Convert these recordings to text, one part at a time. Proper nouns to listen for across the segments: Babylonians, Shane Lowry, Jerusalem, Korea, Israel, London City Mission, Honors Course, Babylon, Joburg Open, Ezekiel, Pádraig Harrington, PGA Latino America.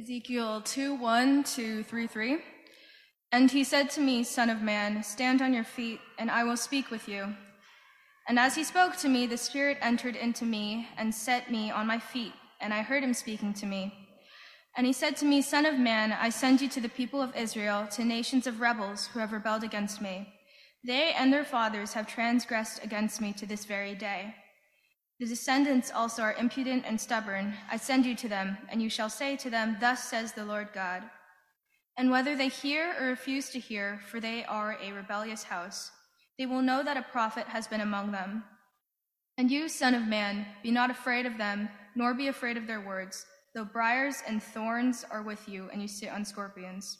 Ezekiel 2:1-3. And he said to me, Son of man, stand on your feet, and I will speak with you. And as he spoke to me, the Spirit entered into me and set me on my feet, and I heard him speaking to me. And he said to me, Son of man, I send you to the people of Israel, to nations of rebels who have rebelled against me. They and their fathers have transgressed against me to this very day. The descendants also are impudent and stubborn. I send you to them, and you shall say to them, Thus says the Lord God. And whether they hear or refuse to hear, for they are a rebellious house, they will know that a prophet has been among them. And you, son of man, be not afraid of them, nor be afraid of their words, though briars and thorns are with you, and you sit on scorpions.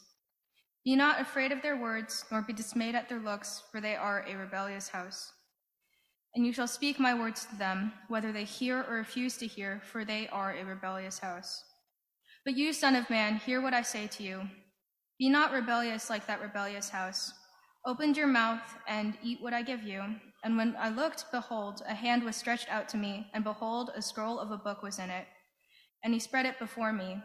Be not afraid of their words, nor be dismayed at their looks, for they are a rebellious house. And you shall speak my words to them, whether they hear or refuse to hear, for they are a rebellious house. But you, son of man, hear what I say to you. Be not rebellious like that rebellious house. Open your mouth and eat what I give you. And when I looked, behold, a hand was stretched out to me, and behold, a scroll of a book was in it. And he spread it before me.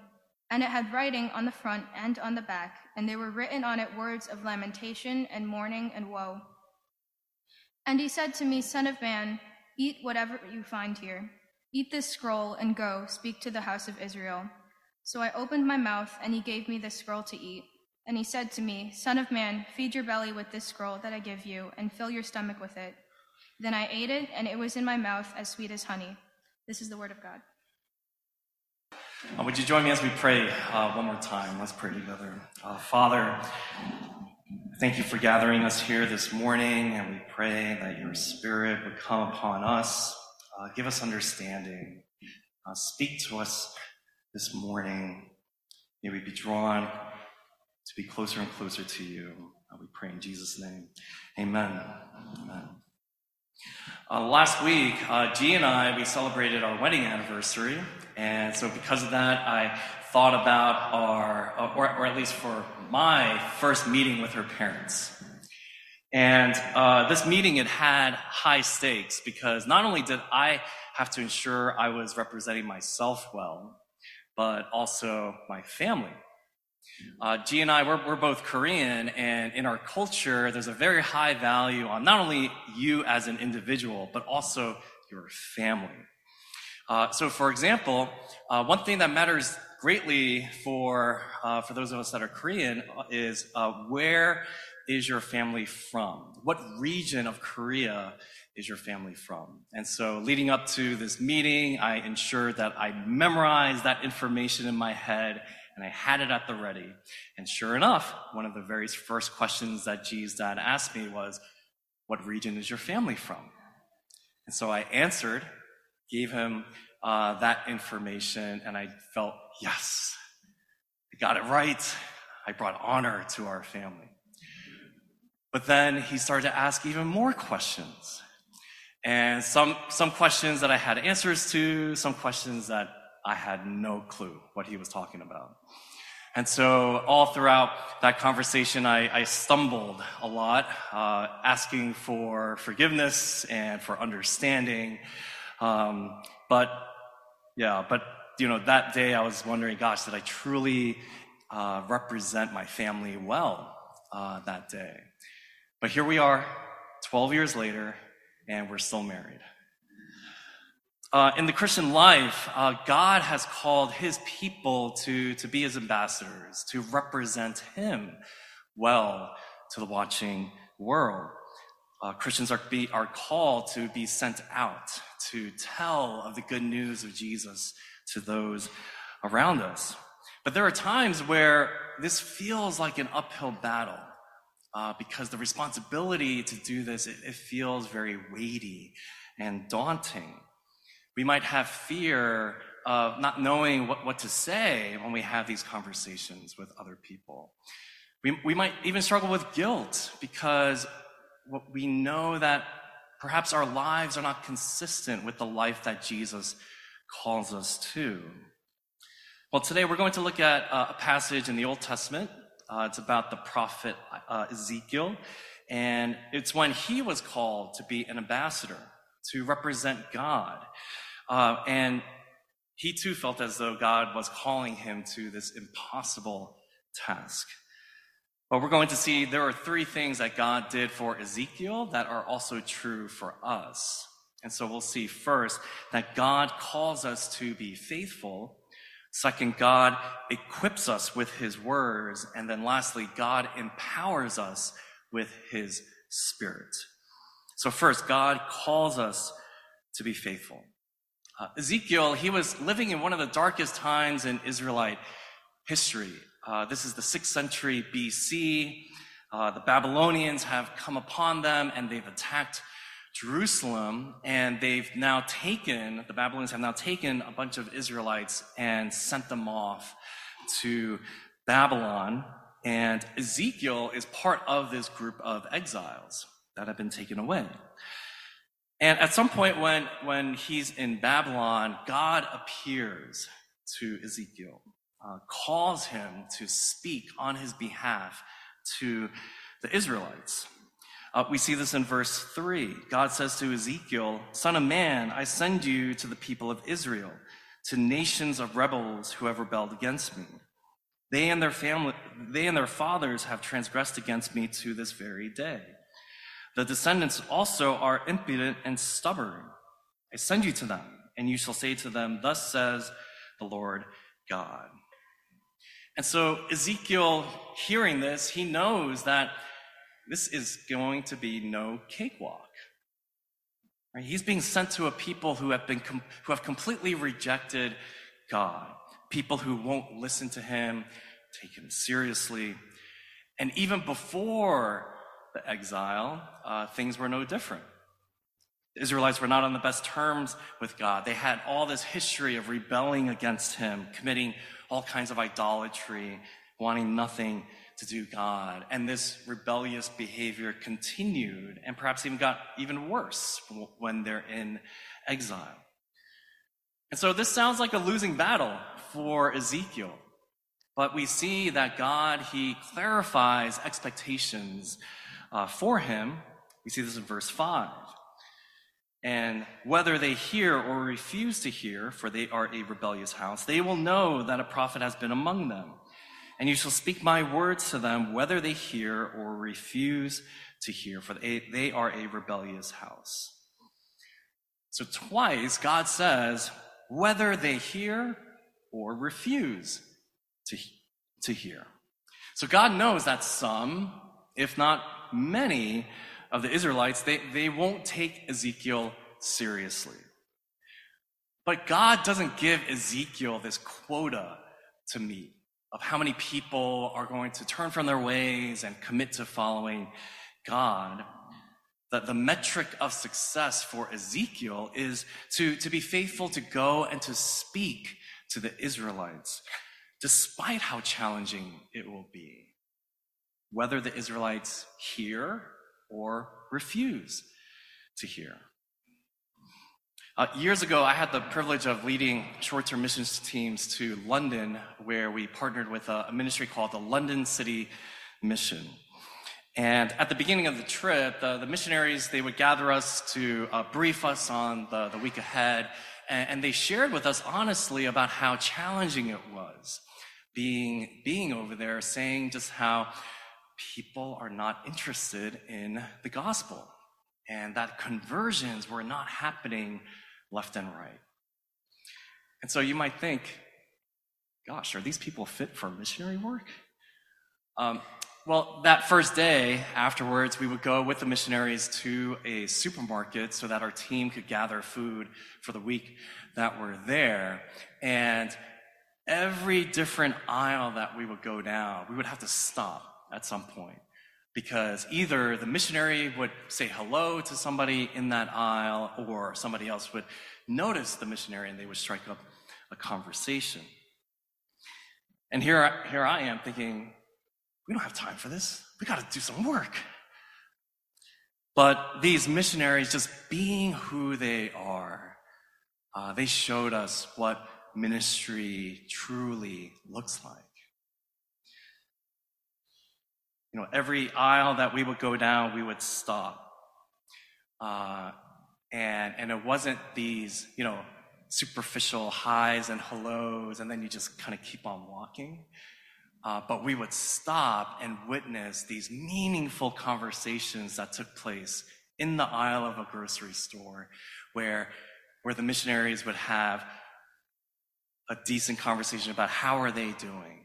And it had writing on the front and on the back, and there were written on it words of lamentation and mourning and woe. And he said to me, Son of man, eat whatever you find here. Eat this scroll and go, speak to the house of Israel. So I opened my mouth, and he gave me this scroll to eat. And he said to me, Son of man, feed your belly with this scroll that I give you, and fill your stomach with it. Then I ate it, and it was in my mouth as sweet as honey. This is the word of God. Would you join me as we pray one more time? Let's pray together. Father, thank you for gathering us here this morning, and we pray that your Spirit would come upon us. Give us understanding. Speak to us this morning. May we be drawn to be closer and closer to you. We pray in Jesus' name. Amen. Amen. Last week, G and I, we celebrated our wedding anniversary. And so because of that, I thought about our, or at least for my first meeting with her parents. And this meeting, it had high stakes because not only did I have to ensure I was representing myself well, but also my family. G and I, we're both Korean, and in our culture, there's a very high value on not only you as an individual, but also your family. So, for example, one thing that matters greatly for those of us that are Korean is where is your family from? What region of Korea is your family from? And so leading up to this meeting, I ensured that I memorized that information in my head, and I had it at the ready. And sure enough, one of the very first questions that G's dad asked me was, what region is your family from? And so I answered, gave him that information, and I felt, yes, I got it right. I brought honor to our family. But then he started to ask even more questions. And some questions that I had answers to, some questions that I had no clue what he was talking about. And so all throughout that conversation, I stumbled a lot, asking for forgiveness and for understanding. But you know, that day I was wondering, gosh, did I truly represent my family well that day? But here we are, 12 years later, and we're still married. In the Christian life, God has called his people to be his ambassadors, to represent him well to the watching world. Christians are called to be sent out to tell of the good news of Jesus to those around us. But there are times where this feels like an uphill battle because the responsibility to do this, it feels very weighty and daunting. We might have fear of not knowing what to say when we have these conversations with other people. We might even struggle with guilt because we know that perhaps our lives are not consistent with the life that Jesus calls us to. Well, today we're going to look at a passage in the Old Testament. It's about the prophet Ezekiel, and it's when he was called to be an ambassador, to represent God. And he too felt as though God was calling him to this impossible task. But we're going to see there are three things that God did for Ezekiel that are also true for us. And so we'll see first that God calls us to be faithful. Second, God equips us with his words. And then lastly, God empowers us with his spirit. So first, God calls us to be faithful. Ezekiel, he was living in one of the darkest times in Israelite history. This is the 6th century BC. The Babylonians have come upon them and they've attacked Jerusalem, and the Babylonians have now taken a bunch of Israelites and sent them off to Babylon. And Ezekiel is part of this group of exiles that have been taken away. And at some point when he's in Babylon, God appears to Ezekiel, calls him to speak on his behalf to the Israelites. We see this in verse 3. God says to Ezekiel, "Son of man, I send you to the people of Israel, to nations of rebels who have rebelled against me. They and their fathers have transgressed against me to this very day. The descendants also are impudent and stubborn. I send you to them, and you shall say to them, 'Thus says the Lord God.'" And so Ezekiel, hearing this, he knows that this is going to be no cakewalk. Right? He's being sent to a people who have completely rejected God, people who won't listen to him, take him seriously. And even before the exile, things were no different. The Israelites were not on the best terms with God. They had all this history of rebelling against him, committing all kinds of idolatry, wanting nothing to do God. And this rebellious behavior continued and perhaps even got even worse when they're in exile. And so this sounds like a losing battle for Ezekiel. But we see that God, he clarifies expectations for him. We see this in verse 5. "And whether they hear or refuse to hear, for they are a rebellious house, they will know that a prophet has been among them. And you shall speak my words to them, whether they hear or refuse to hear, for they are a rebellious house." So twice God says, whether they hear or refuse to hear. So God knows that some, if not many, of the Israelites, they won't take Ezekiel seriously. But God doesn't give Ezekiel this quota to meet of how many people are going to turn from their ways and commit to following God. That the metric of success for Ezekiel is to be faithful, to go and to speak to the Israelites, despite how challenging it will be, whether the Israelites hear or refuse to hear. Years ago, I had the privilege of leading short-term missions teams to London, where we partnered with a ministry called the London City Mission. And at the beginning of the trip, the missionaries, they would gather us to brief us on the week ahead, and they shared with us honestly about how challenging it was being over there, saying just how people are not interested in the gospel and that conversions were not happening left and right. And so you might think, gosh, are these people fit for missionary work? Well, that first day afterwards, we would go with the missionaries to a supermarket so that our team could gather food for the week that we're there. And every different aisle that we would go down, we would have to stop at some point, because either the missionary would say hello to somebody in that aisle, or somebody else would notice the missionary and they would strike up a conversation. And here I am thinking, we don't have time for this. We got to do some work. But these missionaries, just being who they are, they showed us what ministry truly looks like. You know, every aisle that we would go down, we would stop. And it wasn't these, superficial highs and hellos, and then you just kind of keep on walking. But we would stop and witness these meaningful conversations that took place in the aisle of a grocery store where the missionaries would have a decent conversation about how are they doing.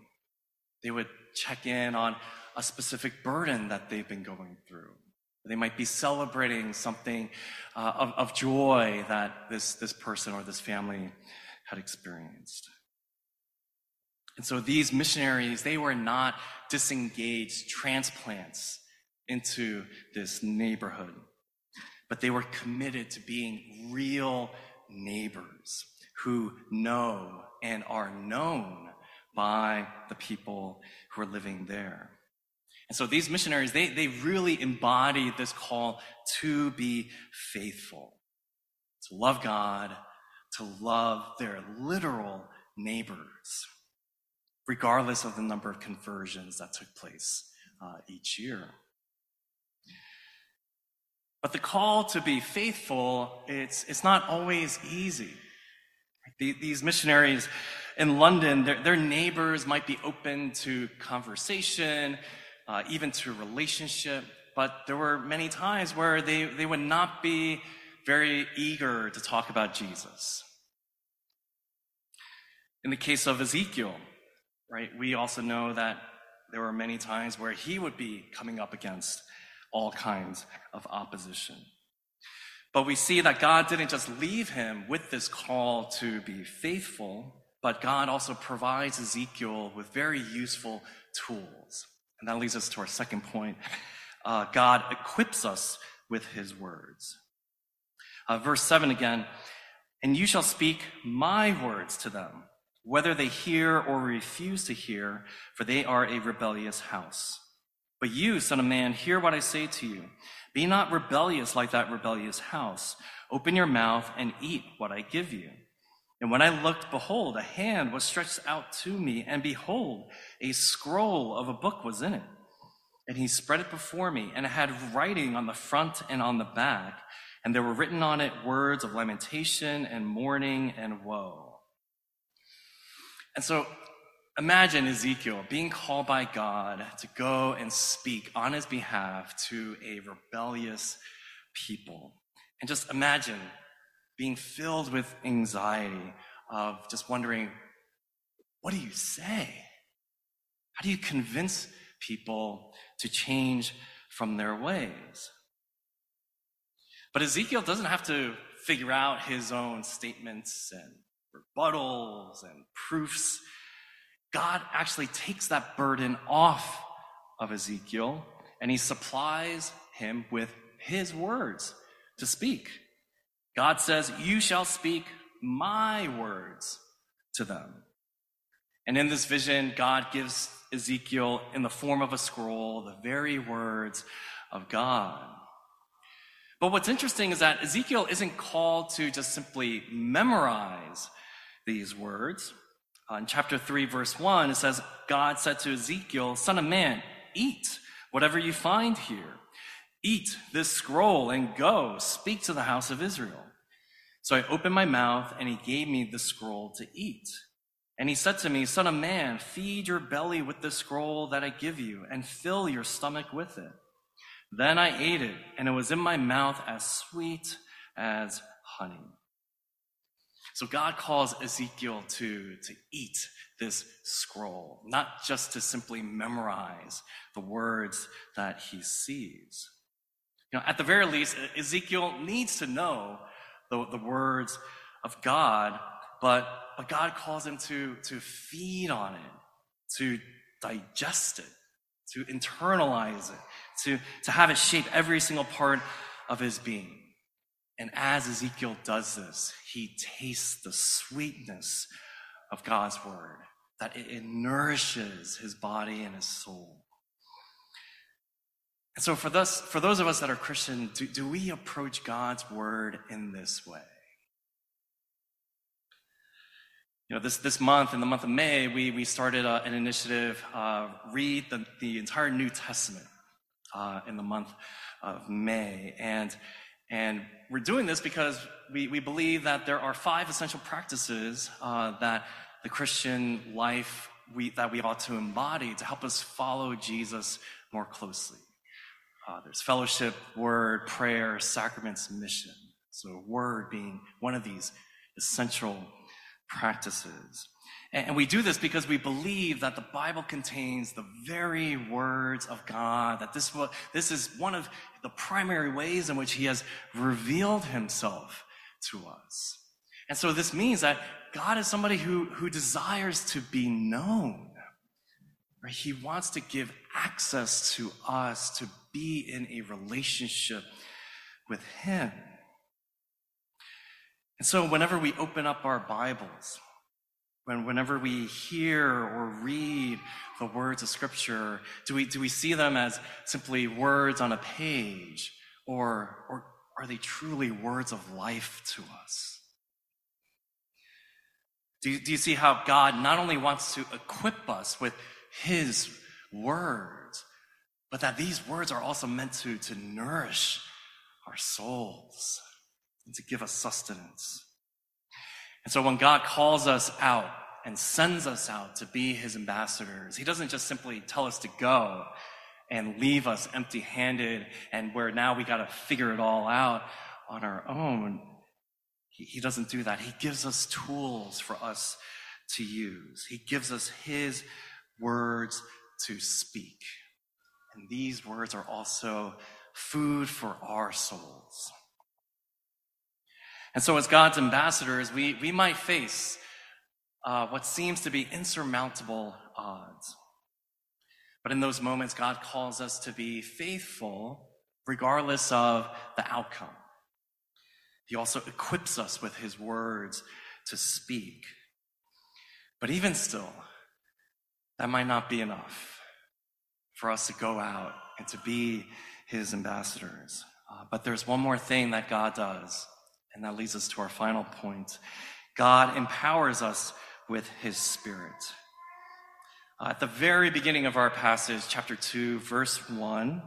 They would check in on a specific burden that they've been going through. They might be celebrating something of joy that this person or this family had experienced. And so these missionaries, they were not disengaged transplants into this neighborhood, but they were committed to being real neighbors who know and are known by the people who are living there. And so these missionaries, they really embodied this call to be faithful, to love God, to love their literal neighbors, regardless of the number of conversions that took place each year. But the call to be faithful, it's not always easy. These missionaries in London, their neighbors might be open to conversation, even to relationship, but there were many times where they would not be very eager to talk about Jesus. In the case of Ezekiel, right, we also know that there were many times where he would be coming up against all kinds of opposition. But we see that God didn't just leave him with this call to be faithful, but God also provides Ezekiel with very useful tools. And that leads us to our second point. God equips us with his words. Verse 7 again, "And you shall speak my words to them, whether they hear or refuse to hear, for they are a rebellious house. But you, son of man, hear what I say to you. Be not rebellious like that rebellious house. Open your mouth and eat what I give you." And when I looked, behold, a hand was stretched out to me, and behold, a scroll of a book was in it. And he spread it before me, and it had writing on the front and on the back, and there were written on it words of lamentation and mourning and woe. And so imagine Ezekiel being called by God to go and speak on his behalf to a rebellious people. And just imagine being filled with anxiety of just wondering, what do you say? How do you convince people to change from their ways? But Ezekiel doesn't have to figure out his own statements and rebuttals and proofs. God actually takes that burden off of Ezekiel, and he supplies him with his words to speak. God says, "You shall speak my words to them." And in this vision, God gives Ezekiel, in the form of a scroll, the very words of God. But what's interesting is that Ezekiel isn't called to just simply memorize these words. In chapter 3, verse 1, it says, God said to Ezekiel, "Son of man, eat whatever you find here. Eat this scroll and go, speak to the house of Israel." So I opened my mouth, and he gave me the scroll to eat. And he said to me, "Son of man, feed your belly with the scroll that I give you, and fill your stomach with it." Then I ate it, and it was in my mouth as sweet as honey. So God calls Ezekiel to eat this scroll, not just to simply memorize the words that he sees. You know, at the very least, Ezekiel needs to know the words of God, but God calls him to feed on it, to digest it, to internalize it, to have it shape every single part of his being. And as Ezekiel does this, he tastes the sweetness of God's word, that it nourishes his body and his soul. And so for those of us that are Christian, do we approach God's word in this way? You know, this month, in the month of May, we started an initiative, read the entire New Testament in the month of May. And we're doing this because we believe that there are five essential practices that the Christian life that we ought to embody to help us follow Jesus more closely. There's fellowship, word, prayer, sacraments, mission. So word being one of these essential practices. And we do this because we believe that the Bible contains the very words of God, that this is one of the primary ways in which he has revealed himself to us. And so this means that God is somebody who desires to be known. Right? He wants to give access to us to be in a relationship with him. And so whenever we open up our Bibles, whenever we hear or read the words of Scripture, do we see them as simply words on a page, or are they truly words of life to us? Do you see how God not only wants to equip us with his words, but that these words are also meant to nourish our souls and to give us sustenance? And so when God calls us out and sends us out to be his ambassadors, he doesn't just simply tell us to go and leave us empty-handed and where now we got to figure it all out on our own. He doesn't do that. He gives us tools for us to use. He gives us his words to speak. And these words are also food for our souls. And so as God's ambassadors, we might face what seems to be insurmountable odds. But in those moments, God calls us to be faithful regardless of the outcome. He also equips us with his words to speak. But even still, that might not be enough for us to go out and to be his ambassadors. But there's one more thing that God does. And that leads us to our final point. God empowers us with his Spirit. At the very beginning of our passage, chapter 2, verse 1,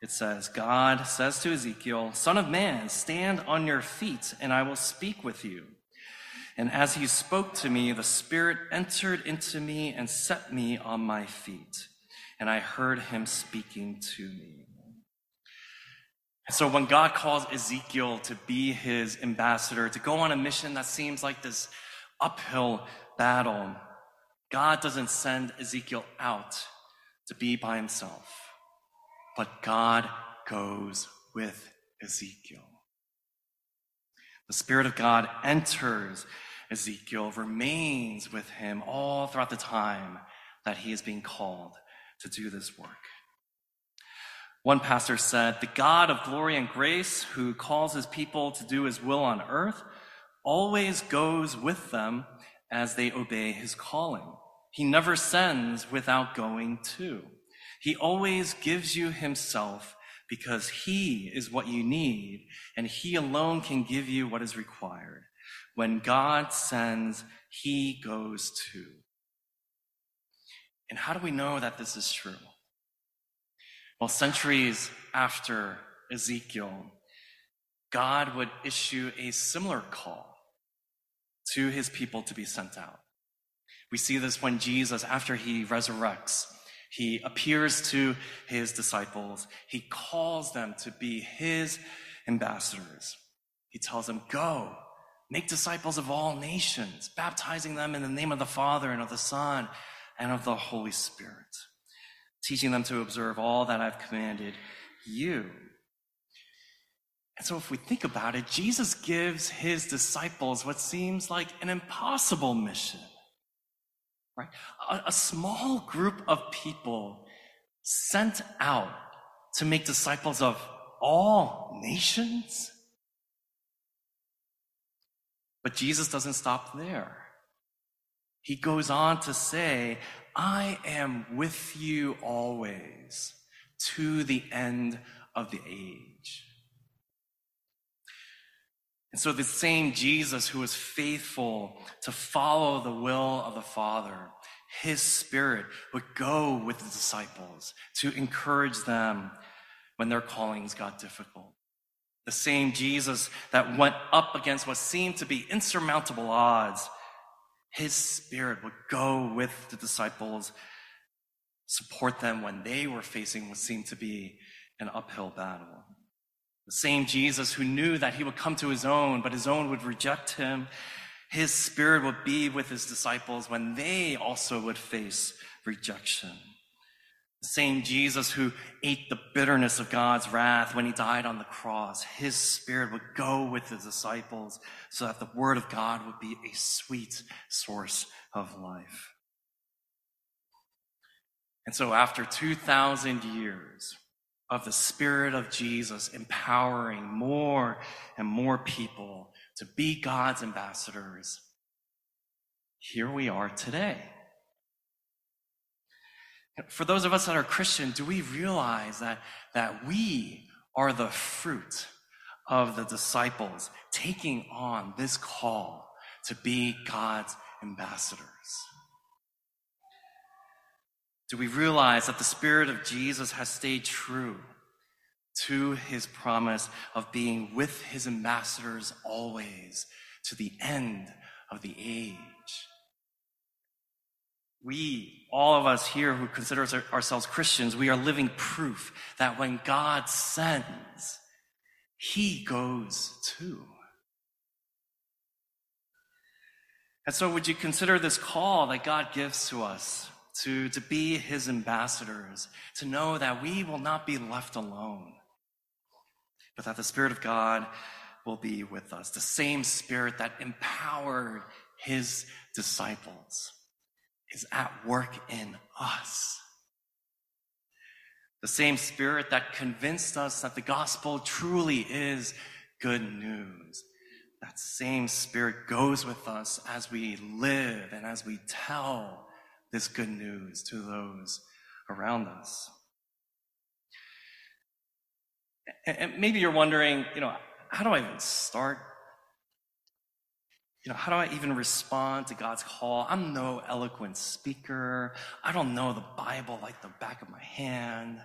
it says, God says to Ezekiel, "Son of man, stand on your feet, and I will speak with you." And as he spoke to me, the Spirit entered into me and set me on my feet. And I heard him speaking to me. And so when God calls Ezekiel to be his ambassador, to go on a mission that seems like this uphill battle, God doesn't send Ezekiel out to be by himself, but God goes with Ezekiel. The Spirit of God enters Ezekiel, remains with him all throughout the time that he is being called to do this work. One pastor said, "The God of glory and grace, who calls his people to do his will on earth, always goes with them as they obey his calling. He never sends without going to. He always gives you himself because he is what you need, and he alone can give you what is required. When God sends, he goes to." And how do we know that this is true? Well, centuries after Ezekiel, God would issue a similar call to his people to be sent out. We see this when Jesus, after he resurrects, he appears to his disciples. He calls them to be his ambassadors. He tells them, "Go, make disciples of all nations, baptizing them in the name of the Father and of the Son and of the Holy Spirit, teaching them to observe all that I've commanded you." And so if we think about it, Jesus gives his disciples what seems like an impossible mission, right? A small group of people sent out to make disciples of all nations. But Jesus doesn't stop there. He goes on to say, "I am with you always, to the end of the age." And so the same Jesus who was faithful to follow the will of the Father, his Spirit would go with the disciples to encourage them when their callings got difficult, The same Jesus that went up against what seemed to be insurmountable odds, his spirit would go with the disciples, support them when they were facing what seemed to be an uphill battle. The same Jesus who knew that he would come to his own, but his own would reject him, his spirit would be with his disciples when they also would face rejection. The same Jesus who ate the bitterness of God's wrath when he died on the cross, his spirit would go with his disciples so that the word of God would be a sweet source of life. And so after 2,000 years of the spirit of Jesus empowering more and more people to be God's ambassadors, here we are today. For those of us that are Christian, do we realize that we are the fruit of the disciples taking on this call to be God's ambassadors? Do we realize that the Spirit of Jesus has stayed true to his promise of being with his ambassadors always to the end of the age? We, all of us here who consider ourselves Christians, we are living proof that when God sends, he goes too. And so would you consider this call that God gives to us to be his ambassadors, to know that we will not be left alone, but that the Spirit of God will be with us, the same Spirit that empowered his disciples is at work in us. The same Spirit that convinced us that the gospel truly is good news. That same Spirit goes with us as we live and as we tell this good news to those around us. And maybe you're wondering, how do I even start? How do I even respond to God's call? I'm no eloquent speaker. I don't know the Bible like the back of my hand.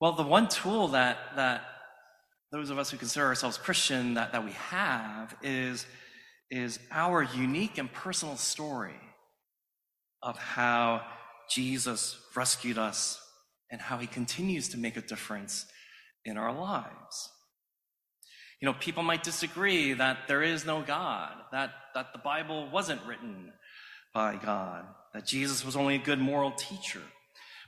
Well, the one tool that those of us who consider ourselves Christian that we have is our unique and personal story of how Jesus rescued us and how he continues to make a difference in our lives. People might disagree that there is no God, that the Bible wasn't written by God, that Jesus was only a good moral teacher.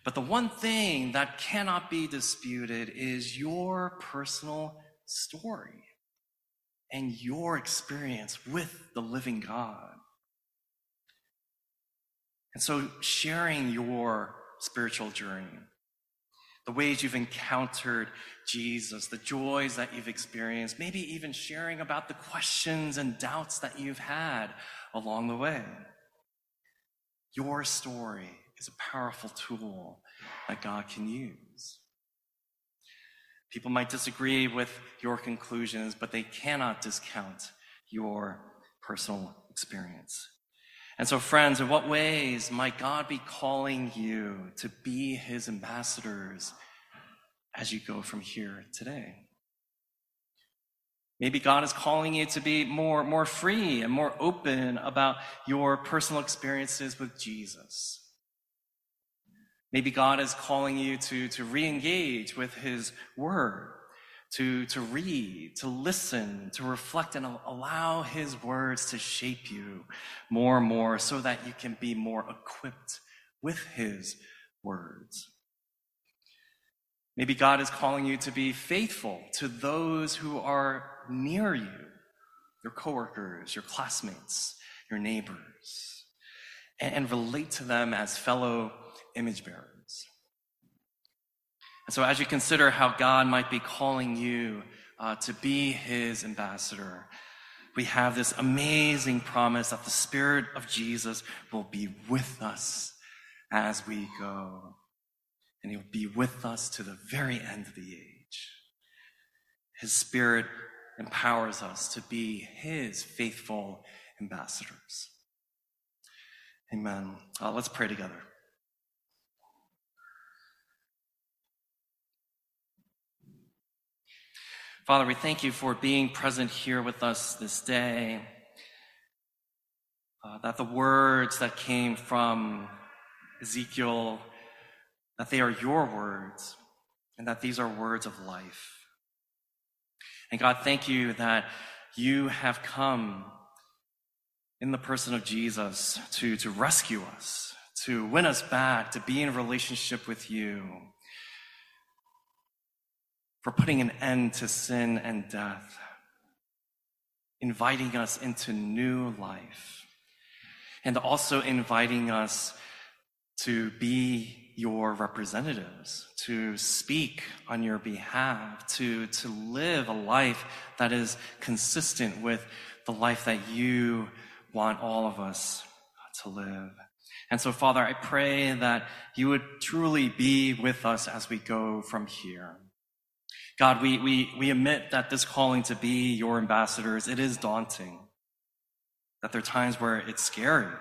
But the one thing that cannot be disputed is your personal story and your experience with the living God. And so sharing your spiritual journey, the ways you've encountered Jesus, the joys that you've experienced, maybe even sharing about the questions and doubts that you've had along the way. Your story is a powerful tool that God can use. People might disagree with your conclusions, but they cannot discount your personal experience. And so, friends, in what ways might God be calling you to be his ambassadors as you go from here today? Maybe God is calling you to be more free and more open about your personal experiences with Jesus. Maybe God is calling you to re-engage with his word, to read, to listen, to reflect, and allow his words to shape you more and more so that you can be more equipped with his words. Maybe God is calling you to be faithful to those who are near you, your coworkers, your classmates, your neighbors, and relate to them as fellow image bearers. And so as you consider how God might be calling you to be his ambassador, we have this amazing promise that the Spirit of Jesus will be with us as we go. And he'll be with us to the very end of the age. His Spirit empowers us to be his faithful ambassadors. Amen. Let's pray together. Father, we thank you for being present here with us this day, that the words that came from Ezekiel, that they are your words, and that these are words of life. And God, thank you that you have come in the person of Jesus to rescue us, to win us back, to be in a relationship with you, for putting an end to sin and death, inviting us into new life, and also inviting us to be your representatives, to speak on your behalf, to live a life that is consistent with the life that you want all of us to live. And so, Father, I pray that you would truly be with us as we go from here. God, we admit that this calling to be your ambassadors, it is daunting, that there are times where it's scary,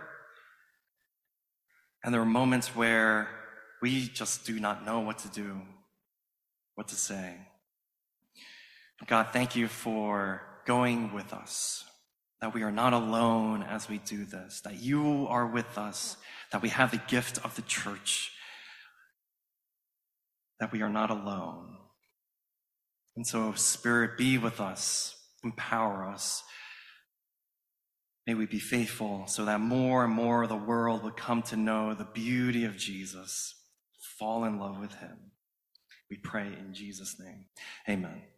and there are moments where we just do not know what to do, what to say. But God, thank you for going with us, that we are not alone as we do this, that you are with us, that we have the gift of the church, that we are not alone. And so, Spirit, be with us, empower us. May we be faithful so that more and more of the world will come to know the beauty of Jesus, fall in love with him. We pray in Jesus' name. Amen.